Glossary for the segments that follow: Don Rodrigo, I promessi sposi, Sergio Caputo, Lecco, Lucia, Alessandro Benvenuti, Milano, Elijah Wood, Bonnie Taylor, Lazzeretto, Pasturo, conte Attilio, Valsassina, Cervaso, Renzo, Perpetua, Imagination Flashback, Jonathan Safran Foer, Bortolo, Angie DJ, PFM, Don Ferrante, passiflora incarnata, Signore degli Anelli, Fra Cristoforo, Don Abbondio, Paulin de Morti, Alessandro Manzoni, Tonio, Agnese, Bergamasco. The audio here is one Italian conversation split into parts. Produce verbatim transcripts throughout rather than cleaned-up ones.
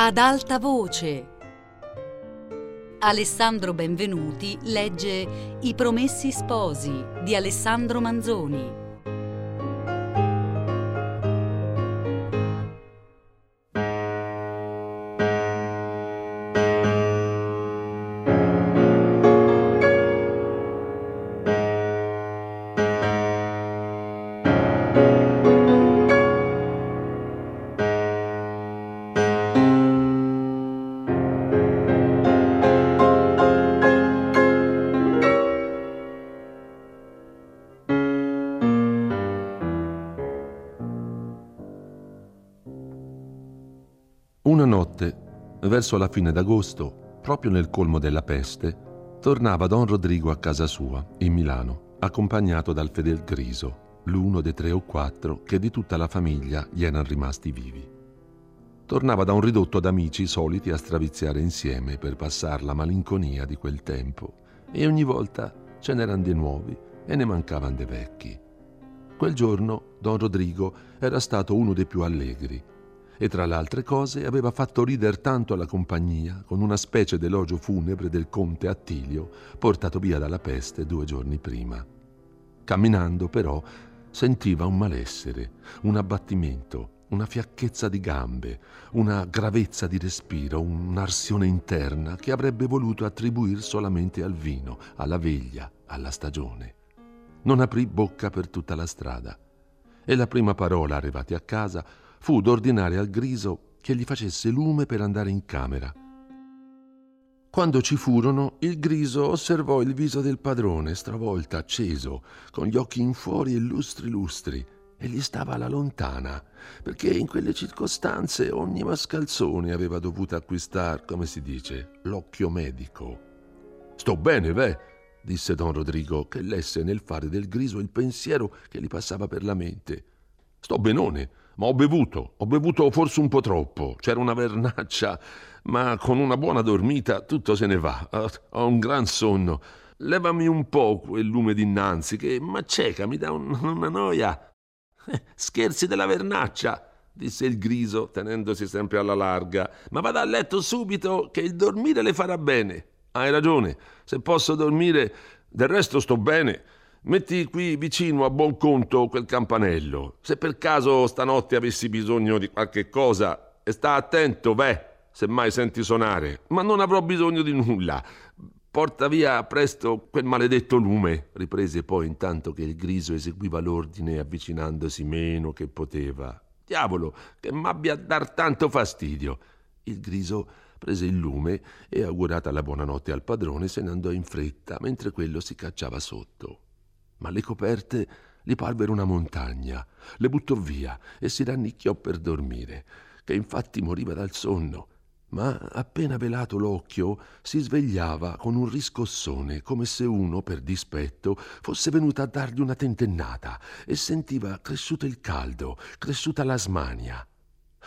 Ad alta voce. Alessandro Benvenuti legge I promessi sposi di Alessandro Manzoni. Una notte, verso la fine d'agosto, proprio nel colmo della peste, tornava Don Rodrigo a casa sua, in Milano, accompagnato dal fedel Griso, l'uno dei tre o quattro che di tutta la famiglia gli erano rimasti vivi. Tornava da un ridotto ad amici soliti a straviziare insieme per passar la malinconia di quel tempo, e ogni volta ce n'erano dei nuovi e ne mancavan dei vecchi. Quel giorno Don Rodrigo era stato uno dei più allegri, e tra le altre cose aveva fatto rider tanto alla compagnia con una specie d'elogio funebre del conte Attilio, portato via dalla peste due giorni prima. Camminando però sentiva un malessere, un abbattimento, una fiacchezza di gambe, una gravezza di respiro, un'arsione interna che avrebbe voluto attribuir solamente al vino, alla veglia, alla stagione. Non aprì bocca per tutta la strada, e la prima parola, arrivati a casa, fu d'ordinare al Griso che gli facesse lume per andare in camera. Quando ci furono, il Griso osservò il viso del padrone, stravolto, acceso, con gli occhi in fuori e lustri lustri, e gli stava alla lontana, perché in quelle circostanze ogni mascalzone aveva dovuto acquistar, come si dice, l'occhio medico. «Sto bene, veh», disse Don Rodrigo, che lesse nel fare del Griso il pensiero che gli passava per la mente. «Sto benone, ma ho bevuto, ho bevuto forse un po' troppo, c'era una vernaccia, ma con una buona dormita tutto se ne va, ho un gran sonno. Levami un po' quel lume d'innanzi che m'acceca, mi dà un, una noia». «Scherzi della vernaccia», disse il Griso, tenendosi sempre alla larga, «ma vada a letto subito che il dormire le farà bene». «Hai ragione, se posso dormire, del resto sto bene. Metti qui vicino a buon conto quel campanello. Se per caso stanotte avessi bisogno di qualche cosa, e sta attento, beh, se mai senti suonare, ma non avrò bisogno di nulla. Porta via presto quel maledetto lume», riprese poi intanto che il Griso eseguiva l'ordine avvicinandosi meno che poteva. «Diavolo, che m'abbia a dar tanto fastidio». Il Griso prese il lume e, augurata la buonanotte al padrone, se ne andò in fretta mentre quello si cacciava sotto. Ma le coperte gli parvero una montagna, le buttò via e si rannicchiò per dormire, che infatti moriva dal sonno, ma appena velato l'occhio si svegliava con un riscossone, come se uno, per dispetto, fosse venuto a dargli una tentennata, e sentiva cresciuto il caldo, cresciuta la smania.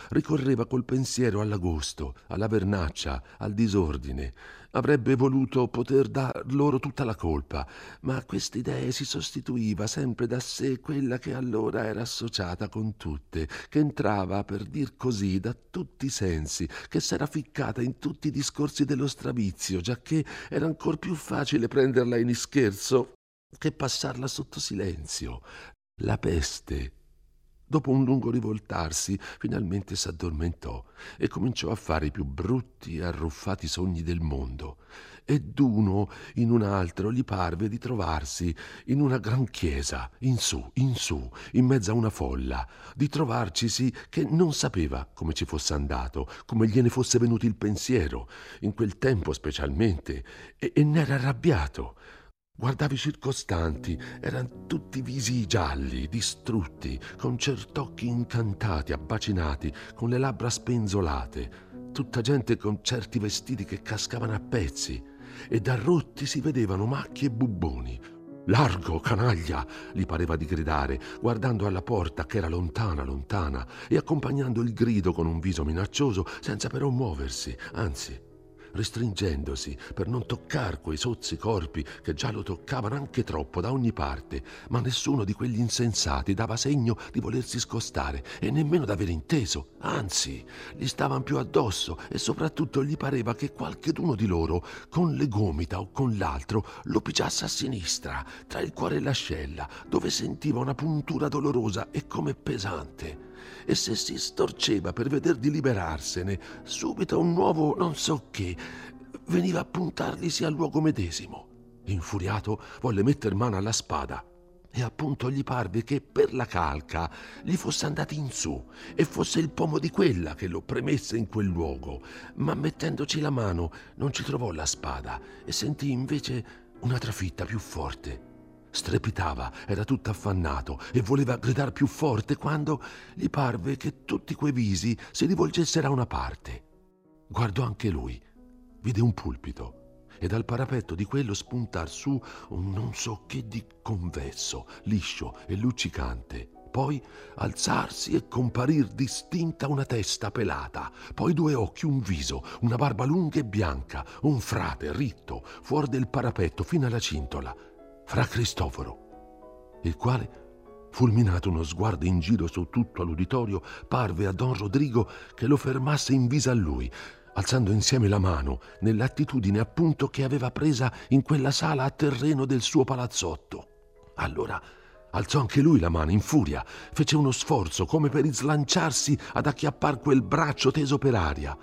Ricorreva col pensiero all'agosto, alla vernaccia, al disordine. Avrebbe voluto poter dar loro tutta la colpa, ma a queste idee si sostituiva sempre da sé quella che allora era associata con tutte, che entrava, per dir così, da tutti i sensi, che s'era ficcata in tutti i discorsi dello stravizio, giacché era ancor più facile prenderla in scherzo che passarla sotto silenzio. La peste, dopo un lungo rivoltarsi, finalmente s'addormentò e cominciò a fare i più brutti e arruffati sogni del mondo, e d'uno in un altro gli parve di trovarsi in una gran chiesa, in su, in su, in mezzo a una folla, di trovarcisi che non sapeva come ci fosse andato, come gliene fosse venuto il pensiero, in quel tempo specialmente, e, e n'era arrabbiato. Guardava i circostanti, eran tutti visi gialli, distrutti, con cert'occhi incantati, abbacinati, con le labbra spenzolate, tutta gente con certi vestiti che cascavano a pezzi, e da rotti si vedevano macchie e bubboni. «Largo, canaglia!» gli pareva di gridare, guardando alla porta che era lontana, lontana, e accompagnando il grido con un viso minaccioso, senza però muoversi, anzi restringendosi per non toccar quei sozzi corpi che già lo toccavano anche troppo da ogni parte, ma nessuno di quegli insensati dava segno di volersi scostare e nemmeno d'avere inteso, anzi, gli stavano più addosso e soprattutto gli pareva che qualcheduno di loro, con le gomita o con l'altro, lo pigiasse a sinistra, tra il cuore e l'ascella, dove sentiva una puntura dolorosa e come pesante. E se si storceva per veder di liberarsene, subito un nuovo non so che veniva a puntarglisi al luogo medesimo. Infuriato, volle metter mano alla spada e appunto gli parve che per la calca gli fosse andati in su e fosse il pomo di quella che lo premesse in quel luogo, ma mettendoci la mano non ci trovò la spada e sentì invece una trafitta più forte. Strepitava, era tutto affannato e voleva gridar più forte quando gli parve che tutti quei visi si rivolgessero a una parte. Guardò anche lui, vide un pulpito e dal parapetto di quello spuntar su un non so che di convesso, liscio e luccicante, poi alzarsi e comparir distinta una testa pelata, poi due occhi, un viso, una barba lunga e bianca, un frate ritto fuori del parapetto fino alla cintola, Fra Cristoforo, il quale, fulminato uno sguardo in giro su tutto l'uditorio, parve a Don Rodrigo che lo fermasse in viso a lui, alzando insieme la mano nell'attitudine appunto che aveva presa in quella sala a terreno del suo palazzotto. Allora alzò anche lui la mano in furia, fece uno sforzo come per slanciarsi ad acchiappar quel braccio teso per aria.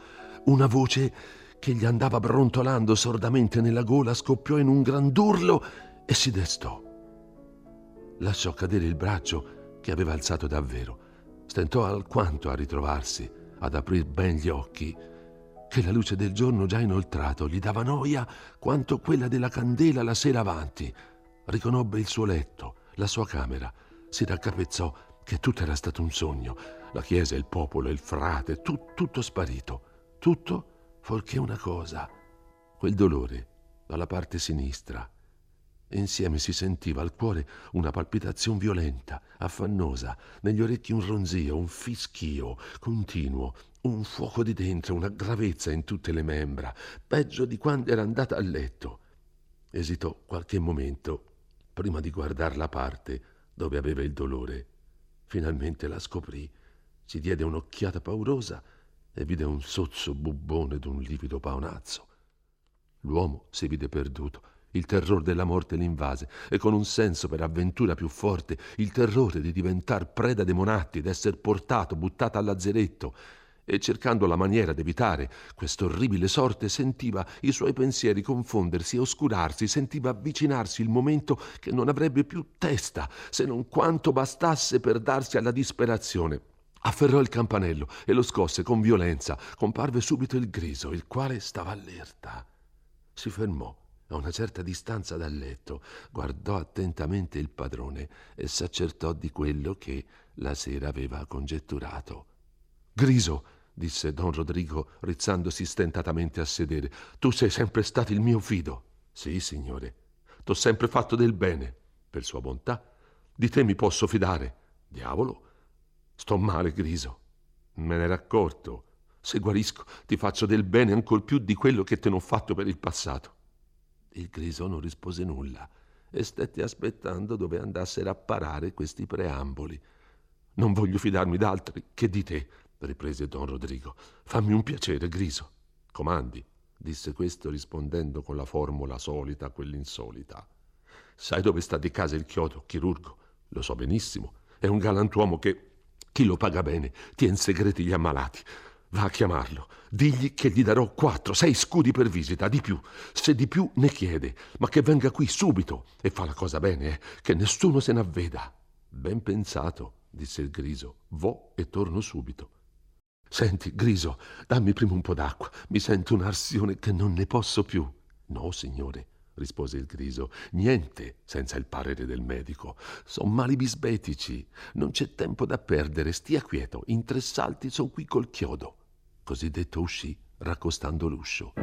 Una voce che gli andava brontolando sordamente nella gola scoppiò in un grand'urlo e si destò. Lasciò cadere il braccio che aveva alzato davvero, stentò alquanto a ritrovarsi, ad aprir ben gli occhi, che la luce del giorno già inoltrato gli dava noia quanto quella della candela la sera avanti. Riconobbe il suo letto, la sua camera, si raccapezzò che tutto era stato un sogno, la chiesa, il popolo, il frate, tu, tutto sparito, tutto fuorché una cosa, quel dolore dalla parte sinistra. Insieme si sentiva al cuore una palpitazione violenta, affannosa, negli orecchi un ronzio, un fischio continuo, un fuoco di dentro, una gravezza in tutte le membra, peggio di quando era andata a letto. Esitò qualche momento prima di guardar la parte dove aveva il dolore. Finalmente la scoprì, si diede un'occhiata paurosa e vide un sozzo bubbone d'un livido paonazzo. L'uomo si vide perduto. Il terror della morte l'invase e con un senso per avventura più forte, il terrore di diventar preda dei monatti, d'essere portato, buttato al lazzeretto, e cercando la maniera d'evitare quest'orribile sorte sentiva i suoi pensieri confondersi e oscurarsi, sentiva avvicinarsi il momento che non avrebbe più testa se non quanto bastasse per darsi alla disperazione. Afferrò il campanello e lo scosse con violenza. Comparve subito il Griso, il quale stava allerta. Si fermò a una certa distanza dal letto, guardò attentamente il padrone e s'accertò di quello che la sera aveva congetturato. «Griso», disse Don Rodrigo, rizzandosi stentatamente a sedere, «tu sei sempre stato il mio fido». «Sì, signore, t'ho sempre fatto del bene, per sua bontà. Di te mi posso fidare». «Diavolo, sto male, Griso». «Me n'era accorto. Se guarisco, ti faccio del bene ancor più di quello che te n'ho fatto per il passato». Il Griso non rispose nulla e stette aspettando dove andassero a parare questi preamboli. «Non voglio fidarmi d'altri che di te», riprese Don Rodrigo. «Fammi un piacere, Griso». «Comandi», disse questo rispondendo con la formula solita a quell'insolita. «Sai dove sta di casa il Chiodo, chirurgo?» «Lo so benissimo. È un galantuomo che, chi lo paga bene, tiene segreti gli ammalati. Va a chiamarlo, digli che gli darò quattro, sei scudi per visita, di più, se di più ne chiede, ma che venga qui subito e fa la cosa bene, eh, che nessuno se ne avveda». «Ben pensato», disse il Griso, «vo e torno subito». «Senti, Griso, dammi prima un po' d'acqua, mi sento un'arsione che non ne posso più». «No, signore», rispose il Griso, «niente senza il parere del medico. Son mali bisbetici, non c'è tempo da perdere, stia quieto, in tre salti son qui col Chiodo». Così detto uscì, raccostando l'uscio.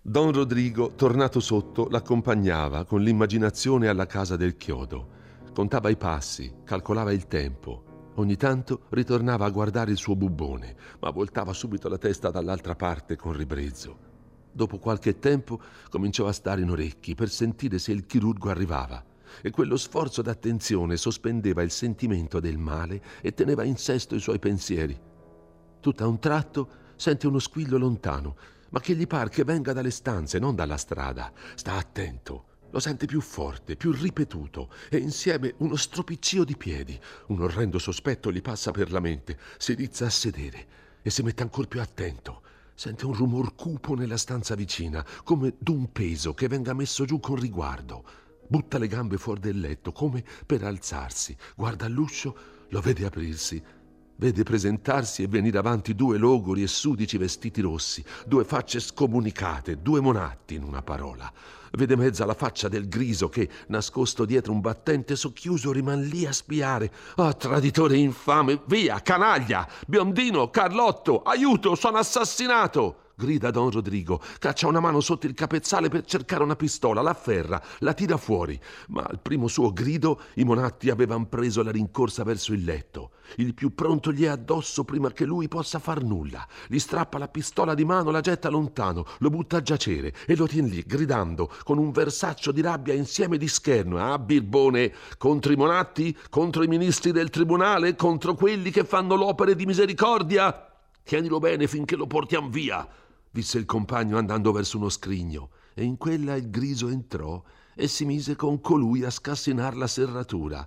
Don Rodrigo, tornato sotto, l'accompagnava con l'immaginazione alla casa del Chiodo. Contava i passi, calcolava il tempo. Ogni tanto ritornava a guardare il suo bubbone, ma voltava subito la testa dall'altra parte con ribrezzo. Dopo qualche tempo cominciò a stare in orecchi per sentire se il chirurgo arrivava, e quello sforzo d'attenzione sospendeva il sentimento del male e teneva in sesto i suoi pensieri. Tutto a un tratto sente uno squillo lontano, ma che gli par che venga dalle stanze, non dalla strada. Sta attento. Lo sente più forte, più ripetuto, e insieme uno stropiccio di piedi. Un orrendo sospetto gli passa per la mente. Si rizza a sedere e si mette ancor più attento. Sente un rumor cupo nella stanza vicina, come d'un peso che venga messo giù con riguardo. Butta le gambe fuori del letto, come per alzarsi. Guarda all'uscio, lo vede aprirsi. Vede presentarsi e venire avanti due logori e sudici vestiti rossi, due facce scomunicate, due monatti in una parola. Vede mezza la faccia del Griso che, nascosto dietro un battente socchiuso, riman lì a spiare. Ah, oh, traditore infame! Via, canaglia! Biondino, Carlotto, aiuto, sono assassinato! Grida Don Rodrigo, caccia una mano sotto il capezzale per cercare una pistola, la afferra, la tira fuori, ma al primo suo grido i monatti avevan preso la rincorsa verso il letto. Il più pronto gli è addosso prima che lui possa far nulla. Gli strappa la pistola di mano, la getta lontano, lo butta a giacere e lo tiene lì, gridando con un versaccio di rabbia insieme di scherno. Ah, birbone, contro i monatti, contro i ministri del tribunale, contro quelli che fanno l'opera di misericordia. Tienilo bene finché lo portiamo via, disse il compagno andando verso uno scrigno, e in quella il Griso entrò e si mise con colui a scassinar la serratura.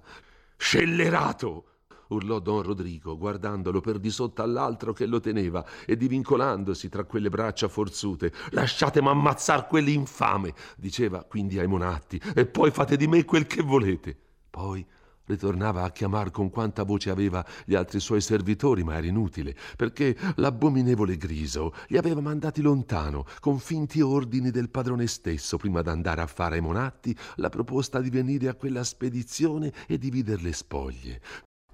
«Scellerato!» urlò Don Rodrigo, guardandolo per di sotto all'altro che lo teneva e divincolandosi tra quelle braccia forzute. «Lasciatemi ammazzar quell'infame!» diceva quindi ai monatti, «e poi fate di me quel che volete!» Poi ritornava a chiamar con quanta voce aveva gli altri suoi servitori, ma era inutile, perché l'abbominevole Griso li aveva mandati lontano con finti ordini del padrone stesso, prima d'andare a fare ai monatti la proposta di venire a quella spedizione e divider le spoglie.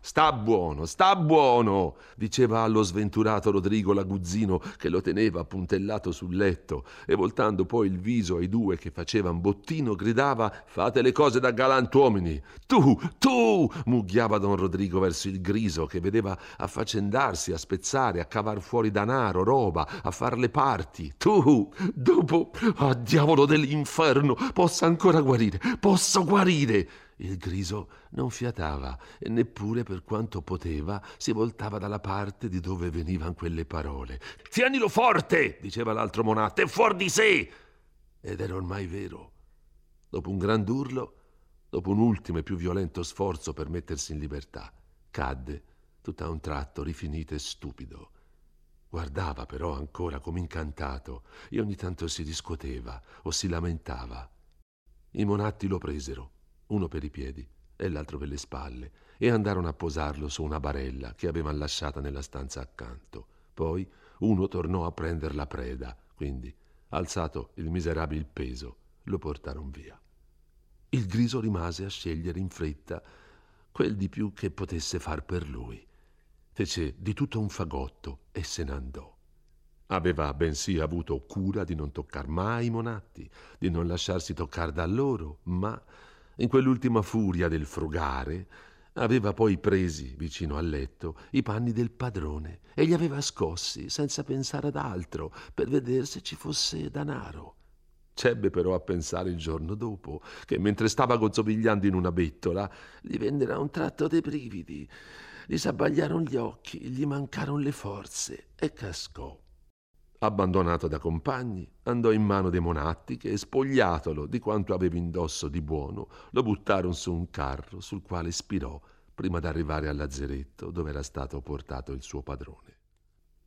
«Sta buono, sta buono!» diceva allo sventurato Rodrigo Laguzzino, che lo teneva appuntellato sul letto, e voltando poi il viso ai due che facevan bottino gridava: «Fate le cose da galantuomini!» «Tu, tu!» mugghiava Don Rodrigo verso il Griso, che vedeva affaccendarsi, a spezzare, a cavar fuori danaro, roba, a far le parti. «Tu, dopo, ah, diavolo dell'inferno, posso ancora guarire, posso guarire!» Il Griso non fiatava e neppure, per quanto poteva, si voltava dalla parte di dove venivan quelle parole. «Tienilo forte!» diceva l'altro monatto, «è fuor di sé!» Ed era ormai vero. Dopo un gran urlo, dopo un ultimo e più violento sforzo per mettersi in libertà, cadde, tutt'a un tratto, rifinito e stupido. Guardava però ancora come incantato e ogni tanto si discuteva o si lamentava. I monatti lo presero, uno per i piedi e l'altro per le spalle, e andarono a posarlo su una barella che avevano lasciata nella stanza accanto. Poi uno tornò a prender la preda, quindi, alzato il miserabile peso, lo portarono via. Il Griso rimase a scegliere in fretta quel di più che potesse far per lui. Fece di tutto un fagotto e se n'andò. Aveva bensì avuto cura di non toccar mai i monatti, di non lasciarsi toccare da loro, ma in quell'ultima furia del frugare aveva poi presi vicino al letto i panni del padrone e li aveva scossi senza pensare ad altro, per vedere se ci fosse danaro. C'ebbe però a pensare il giorno dopo che, mentre stava gozzovigliando in una bettola, gli vennero a un tratto dei brividi, gli s'abbagliarono gli occhi, gli mancarono le forze e cascò. Abbandonato da compagni, andò in mano dei monatti che, spogliatolo di quanto aveva indosso di buono, lo buttarono su un carro sul quale spirò prima d'arrivare al Lazzeretto, dove era stato portato il suo padrone.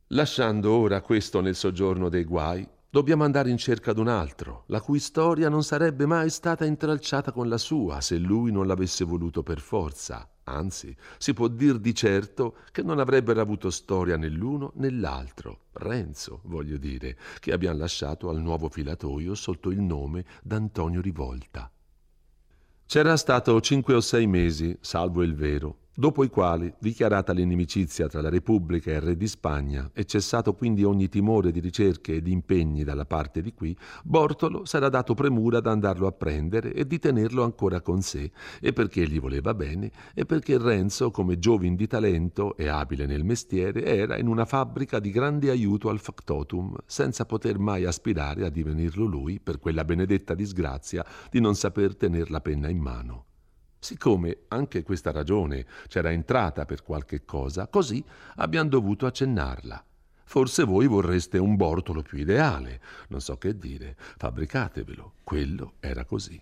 Lasciando ora questo nel soggiorno dei guai, dobbiamo andare in cerca d'un altro, la cui storia non sarebbe mai stata intralciata con la sua se lui non l'avesse voluto per forza. Anzi, si può dir di certo che non avrebbero avuto storia né l'uno né l'altro. Renzo, voglio dire, che abbiamo lasciato al nuovo filatoio sotto il nome d'Antonio Rivolta. C'era stato cinque o sei mesi, salvo il vero, dopo i quali, dichiarata l'inimicizia tra la Repubblica e il re di Spagna e cessato quindi ogni timore di ricerche e di impegni dalla parte di qui, Bortolo s'era dato premura ad andarlo a prendere e di tenerlo ancora con sé, e perché gli voleva bene e perché Renzo, come giovin di talento e abile nel mestiere, era in una fabbrica di grande aiuto al factotum, senza poter mai aspirare a divenirlo lui per quella benedetta disgrazia di non saper tener la penna in mano. Siccome anche questa ragione c'era entrata per qualche cosa, così abbiamo dovuto accennarla. Forse voi vorreste un Bortolo più ideale, non so che dire, fabbricatevelo, quello era così.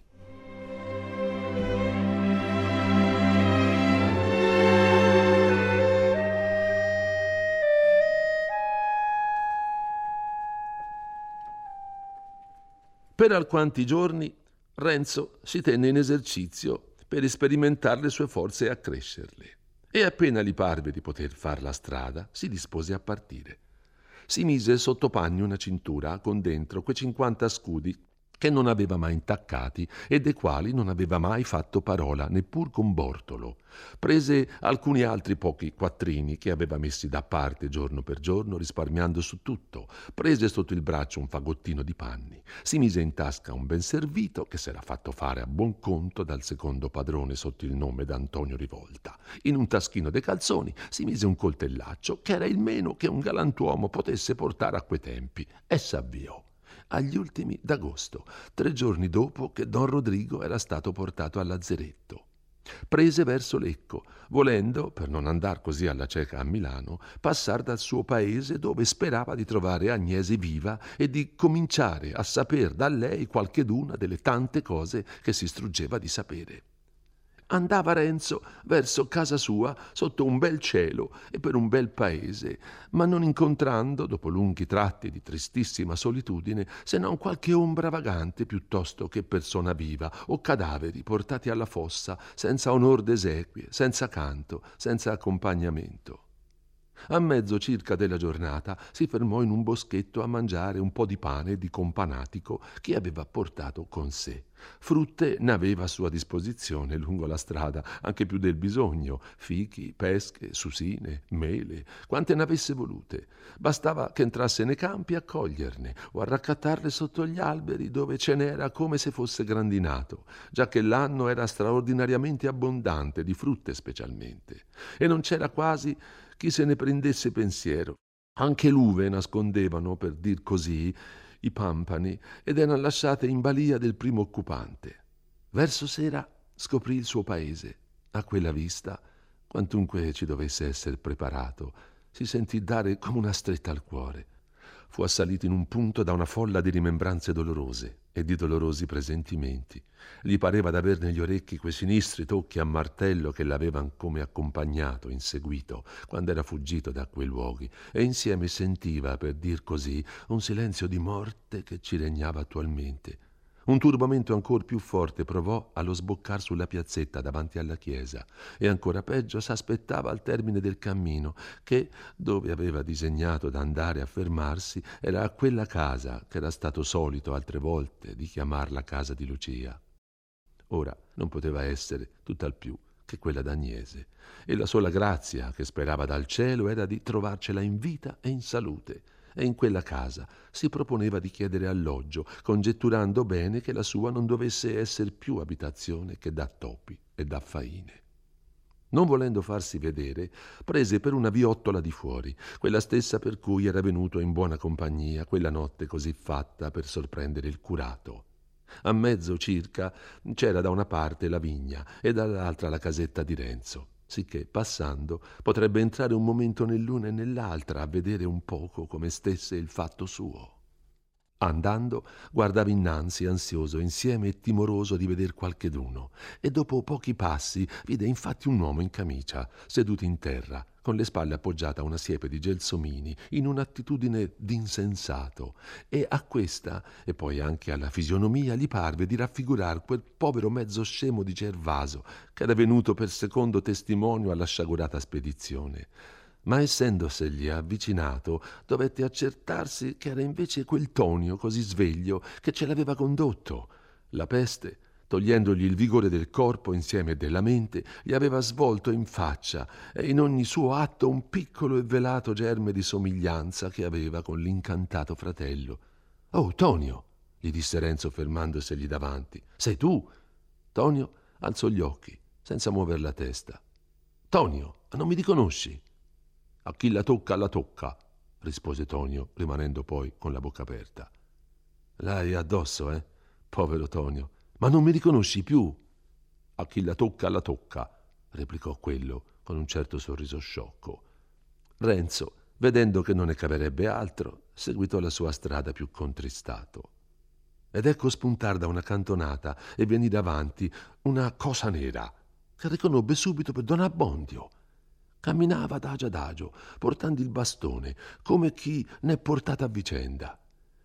Per alquanti giorni Renzo si tenne in esercizio per sperimentare le sue forze e accrescerle, e appena gli parve di poter far la strada si dispose a partire. Si mise sotto pagno una cintura con dentro quei cinquanta scudi che non aveva mai intaccati e dei quali non aveva mai fatto parola neppur con Bortolo. Prese alcuni altri pochi quattrini che aveva messi da parte giorno per giorno, risparmiando su tutto. Prese sotto il braccio un fagottino di panni, si mise in tasca un ben servito che s'era fatto fare a buon conto dal secondo padrone sotto il nome d'Antonio Rivolta. In un taschino dei calzoni si mise un coltellaccio che era il meno che un galantuomo potesse portare a quei tempi, e s'avviò agli ultimi d'agosto, tre giorni dopo che Don Rodrigo era stato portato a Lazzeretto. Prese verso Lecco, volendo, per non andar così alla cieca a Milano, passar dal suo paese, dove sperava di trovare Agnese viva e di cominciare a saper da lei qualcheduna delle tante cose che si struggeva di sapere. Andava Renzo verso casa sua sotto un bel cielo e per un bel paese, ma non incontrando, dopo lunghi tratti di tristissima solitudine, se non qualche ombra vagante piuttosto che persona viva, o cadaveri portati alla fossa senza onor d'esequie, senza canto, senza accompagnamento. A mezzo circa della giornata si fermò in un boschetto a mangiare un po' di pane e di companatico che aveva portato con sé. Frutte n'aveva a sua disposizione lungo la strada, anche più del bisogno: fichi, pesche, susine, mele, quante n'avesse volute. Bastava che entrasse nei campi a coglierne o a raccattarle sotto gli alberi, dove ce n'era come se fosse grandinato, già che l'anno era straordinariamente abbondante di frutte specialmente, e non c'era quasi chi se ne prendesse pensiero. Anche l'uve nascondevano, per dir così, i pampani, ed erano lasciate in balia del primo occupante. Verso sera scoprì il suo paese. A quella vista, quantunque ci dovesse essere preparato, si sentì dare come una stretta al cuore. Fu assalito in un punto da una folla di rimembranze dolorose e di dolorosi presentimenti. Gli pareva d'aver negli orecchi quei sinistri tocchi a martello che l'avevano come accompagnato, inseguito, quando era fuggito da quei luoghi, e insieme sentiva, per dir così, un silenzio di morte che ci regnava attualmente. Un turbamento ancor più forte provò allo sboccar sulla piazzetta davanti alla chiesa, e ancora peggio s'aspettava al termine del cammino, che, dove aveva disegnato d'andare a fermarsi, era a quella casa che era stato solito altre volte di chiamar la casa di Lucia. Ora non poteva essere tutt'al più che quella d'Agnese, e la sola grazia che sperava dal cielo era di trovarcela in vita e in salute, e in quella casa si proponeva di chiedere alloggio, congetturando bene che la sua non dovesse essere più abitazione che da topi e da faine. Non volendo farsi vedere, prese per una viottola di fuori, quella stessa per cui era venuto in buona compagnia quella notte così fatta per sorprendere il curato. A mezzo circa c'era da una parte la vigna e dall'altra la casetta di Renzo, sicché, passando, potrebbe entrare un momento nell'una e nell'altra a vedere un poco come stesse il fatto suo. Andando, guardava innanzi, ansioso insieme e timoroso di veder qualcheduno, e dopo pochi passi vide infatti un uomo in camicia, seduto in terra, con le spalle appoggiate a una siepe di gelsomini, in un'attitudine d'insensato, e a questa, e poi anche alla fisionomia, gli parve di raffigurar quel povero mezzo scemo di Cervaso, che era venuto per secondo testimonio alla sciagurata spedizione. Ma essendosegli avvicinato, dovette accertarsi che era invece quel Tonio così sveglio che ce l'aveva condotto. La peste togliendogli il vigore del corpo insieme della mente, gli aveva svolto in faccia e in ogni suo atto un piccolo e velato germe di somiglianza che aveva con l'incantato fratello. «Oh, Tonio!» gli disse Renzo fermandosegli davanti. «Sei tu?» Tonio alzò gli occhi, senza muover la testa. «Tonio, non mi riconosci?» «A chi la tocca, la tocca», rispose Tonio, rimanendo poi con la bocca aperta. «L'hai addosso, eh? Povero Tonio! Ma non mi riconosci più?» «A chi la tocca, la tocca», replicò quello con un certo sorriso sciocco. Renzo, vedendo che non ne caverebbe altro, seguitò la sua strada più contristato. Ed ecco spuntar da una cantonata e venì davanti una cosa nera che riconobbe subito per Don Abbondio. Camminava adagio adagio, portando il bastone, come chi n'è portata a vicenda.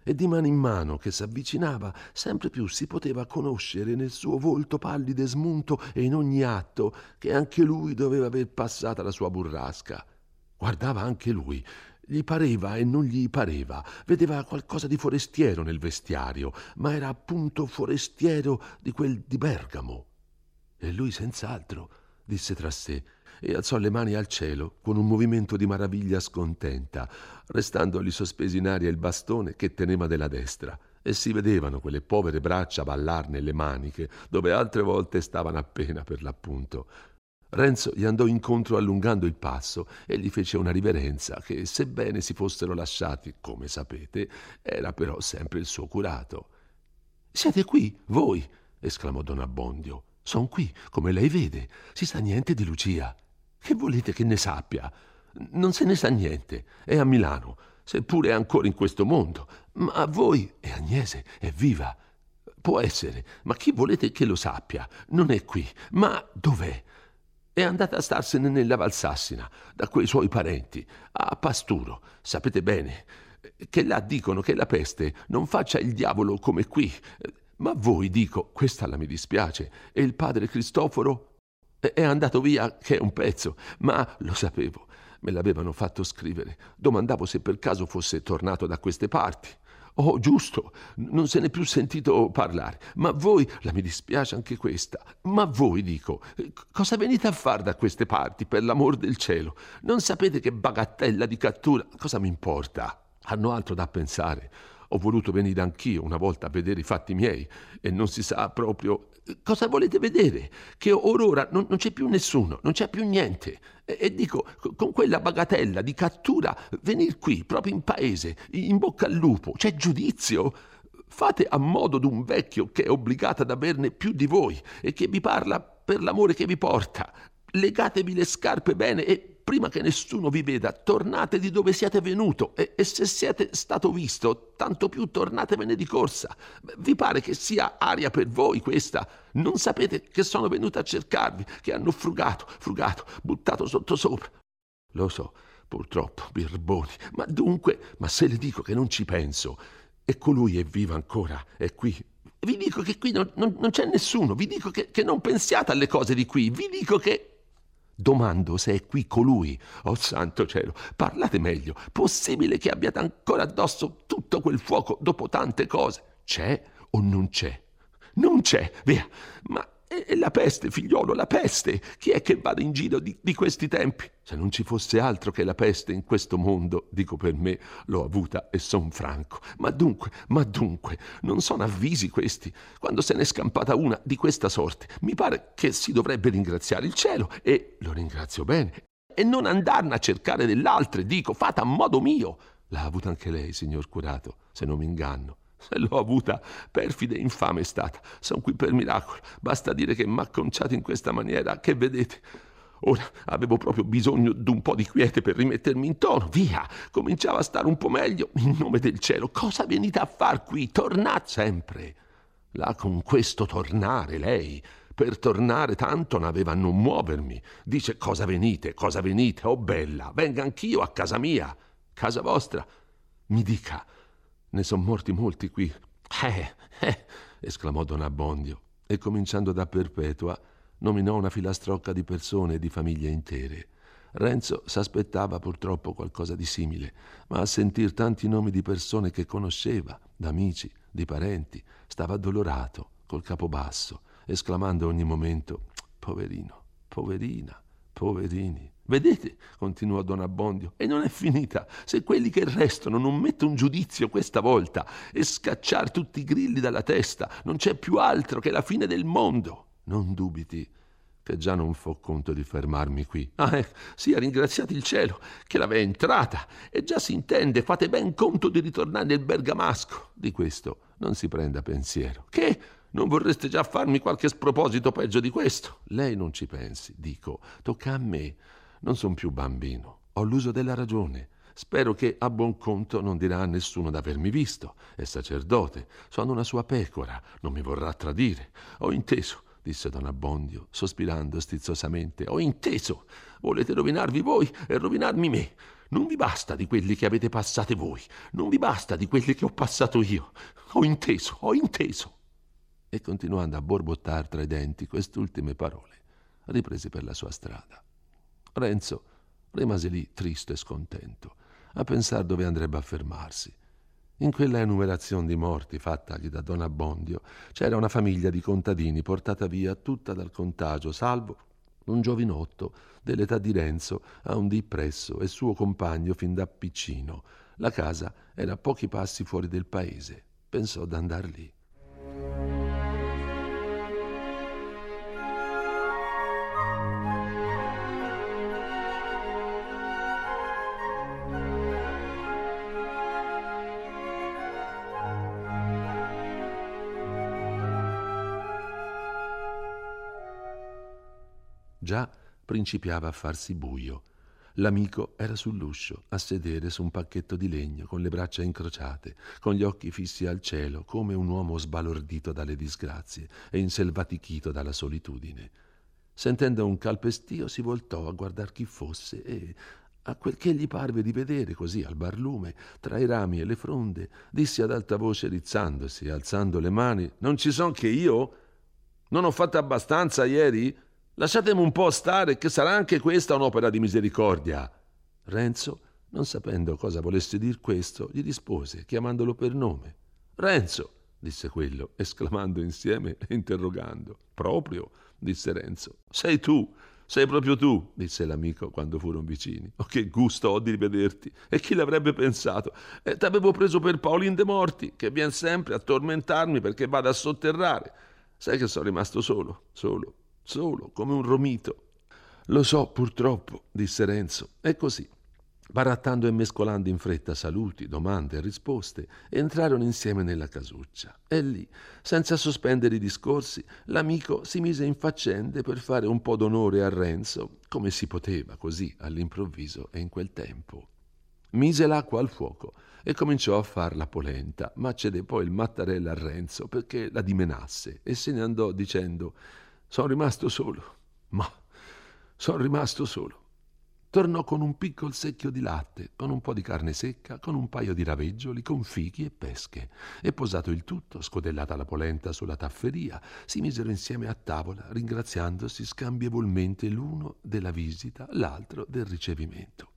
E di mano in mano che s'avvicinava, sempre più si poteva conoscere nel suo volto pallido e smunto e in ogni atto che anche lui doveva aver passata la sua burrasca. Guardava anche lui, gli pareva e non gli pareva, vedeva qualcosa di forestiero nel vestiario, ma era appunto forestiero di quel di Bergamo. E lui senz'altro, disse tra sé, e alzò le mani al cielo con un movimento di maraviglia scontenta, restandogli sospesi in aria il bastone che teneva della destra, e si vedevano quelle povere braccia ballar nelle maniche, dove altre volte stavano appena per l'appunto. Renzo gli andò incontro allungando il passo e gli fece una riverenza che, sebbene si fossero lasciati, come sapete, era però sempre il suo curato. «Siete qui, voi?» esclamò Don Abbondio. «Son qui, come lei vede. Si sa niente di Lucia?» «Che volete che ne sappia? Non se ne sa niente. È a Milano, seppure è ancora in questo mondo. Ma a voi e Agnese è viva. Può essere, ma chi volete che lo sappia? Non è qui. Ma dov'è? È andata a starsene nella Valsassina, da quei suoi parenti, a Pasturo. Sapete bene che là dicono che la peste non faccia il diavolo come qui. Ma voi, dico, questa la mi dispiace, e il padre Cristoforo è andato via che è un pezzo, ma lo sapevo, me l'avevano fatto scrivere, domandavo se per caso fosse tornato da queste parti. Oh, giusto, non se n'è più sentito parlare, ma voi, la mi dispiace anche questa, ma voi, dico, cosa venite a far da queste parti, per l'amor del cielo? Non sapete che bagattella di cattura, cosa mi importa? Hanno altro da pensare. Ho voluto venire anch'io una volta a vedere i fatti miei e non si sa proprio cosa volete vedere, che or ora non, non c'è più nessuno, non c'è più niente. E, e dico, con quella bagatella di cattura, venir qui, proprio in paese, in bocca al lupo, c'è giudizio? Fate a modo d'un vecchio che è obbligato ad averne più di voi e che vi parla per l'amore che vi porta. Legatevi le scarpe bene e prima che nessuno vi veda, tornate di dove siete venuto e, e se siete stato visto, tanto più tornatevene di corsa. Vi pare che sia aria per voi questa? Non sapete che sono venuto a cercarvi, che hanno frugato, frugato, buttato sotto sopra. Lo so, purtroppo, birboni, ma dunque, ma se le dico che non ci penso, e colui è vivo ancora, è qui. Vi dico che qui non, non, non c'è nessuno, vi dico che, che non pensiate alle cose di qui, vi dico che... Domando se è qui colui. Oh santo cielo, parlate meglio. Possibile che abbiate ancora addosso tutto quel fuoco dopo tante cose? C'è o non c'è? Non c'è, via. Ma è la peste, figliolo, la peste. Chi è che vada in giro di, di questi tempi? Se non ci fosse altro che la peste in questo mondo, dico per me, l'ho avuta e son franco. Ma dunque, ma dunque, non sono avvisi questi. Quando se n'è scampata una di questa sorte, mi pare che si dovrebbe ringraziare il cielo, e lo ringrazio bene, e non andarne a cercare dell'altre, dico, fatta a modo mio. L'ha avuta anche lei, signor curato, se non mi inganno. Se l'ho avuta, perfida e infame è stata. Sono qui per miracolo. Basta dire che m'ha acconciato in questa maniera, che vedete. Ora avevo proprio bisogno d'un po' di quiete per rimettermi in tono. Via! Cominciava a stare un po' meglio. In nome del cielo, cosa venite a far qui? Tornate sempre. Là con questo tornare, lei. Per tornare tanto n'aveva a non muovermi. Dice, cosa venite, cosa venite? Oh bella, venga anch'io a casa mia. Casa vostra. Mi dica... Ne son morti molti qui. Eh, eh, esclamò Don Abbondio, e cominciando da Perpetua nominò una filastrocca di persone e di famiglie intere. Renzo s'aspettava purtroppo qualcosa di simile, ma a sentir tanti nomi di persone che conosceva, d'amici, di parenti, stava addolorato, col capo basso, esclamando ogni momento: poverino, poverina, poverini. Vedete, continuò Don Abbondio, e non è finita. Se quelli che restano non mettono un giudizio questa volta e scacciar tutti i grilli dalla testa, non c'è più altro che la fine del mondo. Non dubiti che già non fo conto di fermarmi qui. Ah, eh, sia ringraziato il cielo che l'aveva entrata, e già si intende, fate ben conto di ritornare nel Bergamasco. Di questo non si prenda pensiero. Che? Non vorreste già farmi qualche sproposito peggio di questo? Lei non ci pensi, dico, tocca a me. Non son più bambino, ho l'uso della ragione. Spero che a buon conto non dirà a nessuno d'avermi visto. È sacerdote, sono una sua pecora, non mi vorrà tradire. Ho inteso, disse Don Abbondio, sospirando stizzosamente. Ho inteso, volete rovinarvi voi e rovinarmi me. Non vi basta di quelli che avete passate voi, non vi basta di quelli che ho passato io. Ho inteso, ho inteso. E continuando a borbottar tra i denti quest'ultime parole, riprese per la sua strada. Renzo rimase lì triste e scontento, a pensare dove andrebbe a fermarsi. In quella enumerazione di morti fattagli da Don Abbondio c'era una famiglia di contadini portata via tutta dal contagio, salvo un giovinotto dell'età di Renzo a un dì presso e suo compagno fin da piccino. La casa era a pochi passi fuori del paese. Pensò d'andar lì. Già principiava a farsi buio. L'amico era sull'uscio, a sedere su un pacchetto di legno, con le braccia incrociate, con gli occhi fissi al cielo, come un uomo sbalordito dalle disgrazie e inselvatichito dalla solitudine. Sentendo un calpestio si voltò a guardar chi fosse e, a quel che gli parve di vedere così al barlume, tra i rami e le fronde, disse ad alta voce, rizzandosi e alzando le mani: «Non ci son che io? Non ho fatto abbastanza ieri? Lasciatemi un po' stare, che sarà anche questa un'opera di misericordia». Renzo, non sapendo cosa volesse dir questo, gli rispose chiamandolo per nome. «Renzo», disse quello, esclamando insieme e interrogando. «Proprio», disse Renzo. «Sei tu, sei proprio tu», disse l'amico quando furono vicini. «Oh, che gusto ho di rivederti, e chi l'avrebbe pensato? E t'avevo preso per Paulin de Morti, che vien sempre a tormentarmi perché vado a sotterrare. Sai che sono rimasto solo, solo. Solo, come un romito». «Lo so, purtroppo», disse Renzo. E così, barattando e mescolando in fretta saluti, domande e risposte, entrarono insieme nella casuccia. E lì, senza sospendere i discorsi, l'amico si mise in faccende per fare un po' d'onore a Renzo, come si poteva, così, all'improvviso e in quel tempo. Mise l'acqua al fuoco e cominciò a far la polenta, ma cedé poi il mattarello a Renzo perché la dimenasse, e se ne andò dicendo: «Sono rimasto solo, ma sono rimasto solo». Tornò con un piccol secchio di latte, con un po' di carne secca, con un paio di raveggioli, con fichi e pesche. E posato il tutto, scodellata la polenta sulla tafferia, si misero insieme a tavola, ringraziandosi scambievolmente l'uno della visita, l'altro del ricevimento.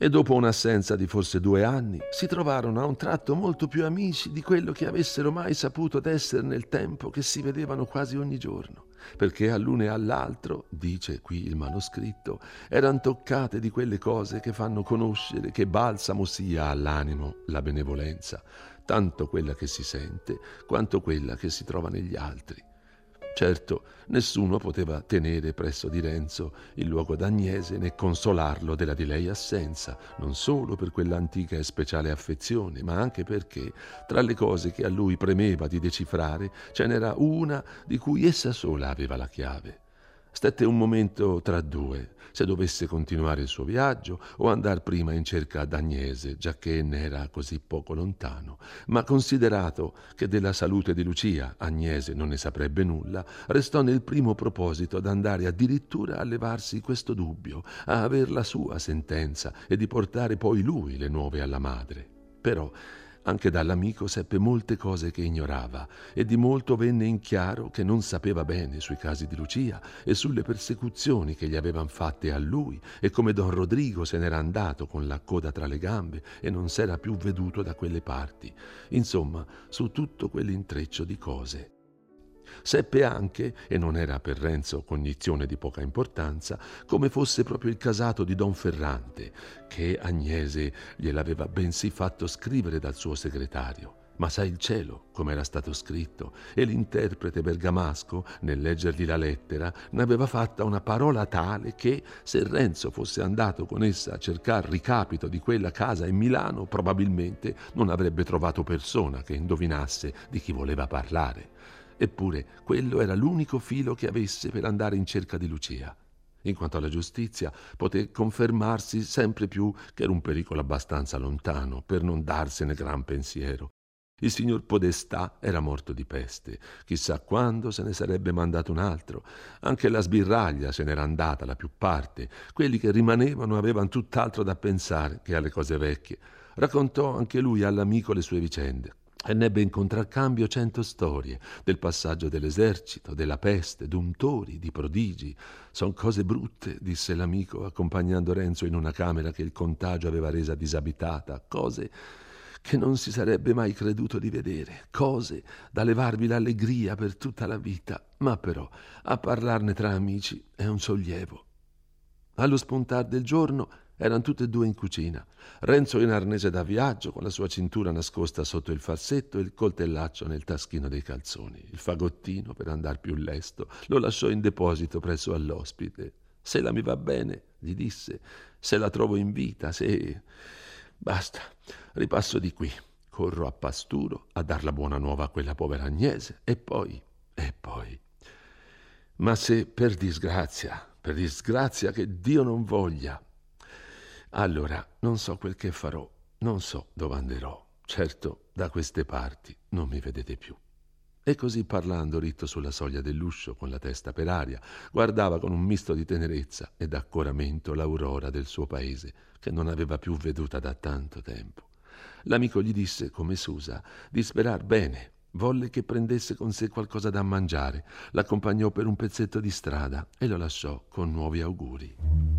E dopo un'assenza di forse due anni si trovarono a un tratto molto più amici di quello che avessero mai saputo d'essere nel tempo che si vedevano quasi ogni giorno, perché all'uno e all'altro, dice qui il manoscritto, eran toccate di quelle cose che fanno conoscere che balsamo sia all'animo la benevolenza, tanto quella che si sente quanto quella che si trova negli altri. Certo, nessuno poteva tenere presso di Renzo il luogo d'Agnese né consolarlo della di lei assenza, non solo per quell'antica e speciale affezione, ma anche perché tra le cose che a lui premeva di decifrare ce n'era una di cui essa sola aveva la chiave. Stette un momento tra due, se dovesse continuare il suo viaggio o andar prima in cerca d'Agnese, giacché ne era così poco lontano, ma considerato che della salute di Lucia Agnese non ne saprebbe nulla, restò nel primo proposito d'andare addirittura a levarsi questo dubbio, a aver la sua sentenza e di portare poi lui le nuove alla madre. Però anche dall'amico seppe molte cose che ignorava, e di molto venne in chiaro che non sapeva bene sui casi di Lucia e sulle persecuzioni che gli avevan fatte a lui, e come Don Rodrigo se n'era andato con la coda tra le gambe e non s'era più veduto da quelle parti. Insomma, su tutto quell'intreccio di cose. Seppe anche, e non era per Renzo cognizione di poca importanza, come fosse proprio il casato di Don Ferrante, che Agnese gliel'aveva bensì fatto scrivere dal suo segretario. Ma sa il cielo come era stato scritto, e l'interprete Bergamasco, nel leggergli la lettera, ne aveva fatta una parola tale che, se Renzo fosse andato con essa a cercare ricapito di quella casa in Milano, probabilmente non avrebbe trovato persona che indovinasse di chi voleva parlare. Eppure quello era l'unico filo che avesse per andare in cerca di Lucia. In quanto alla giustizia, poté confermarsi sempre più che era un pericolo abbastanza lontano per non darsene gran pensiero. Il signor Podestà era morto di peste, chissà quando se ne sarebbe mandato un altro. Anche la sbirraglia se n'era andata la più parte, quelli che rimanevano avevano tutt'altro da pensare che alle cose vecchie. Raccontò anche lui all'amico le sue vicende e nebbe in contraccambio cento storie del passaggio dell'esercito, della peste, d'untori, di prodigi. Son cose brutte, disse l'amico accompagnando Renzo in una camera che il contagio aveva resa disabitata, cose che non si sarebbe mai creduto di vedere, cose da levarvi l'allegria per tutta la vita, ma però a parlarne tra amici è un sollievo. Allo spuntar del giorno erano tutte e due in cucina, Renzo in arnese da viaggio, con la sua cintura nascosta sotto il farsetto e il coltellaccio nel taschino dei calzoni. Il fagottino, per andar più lesto, lo lasciò in deposito presso all'ospite. «Se la mi va bene», gli disse, «se la trovo in vita, se... Basta, ripasso di qui, corro a Pasturo a dar la buona nuova a quella povera Agnese e poi, e poi. Ma se per disgrazia, per disgrazia che Dio non voglia, allora non so quel che farò, non so dove anderò, certo da queste parti non mi vedete più». E così, parlando ritto sulla soglia dell'uscio con la testa per aria, guardava con un misto di tenerezza ed accoramento l'aurora del suo paese, che non aveva più veduta da tanto tempo. L'amico gli disse, come s'usa, di sperar bene. Volle che prendesse con sé qualcosa da mangiare, l'accompagnò per un pezzetto di strada e lo lasciò con nuovi auguri.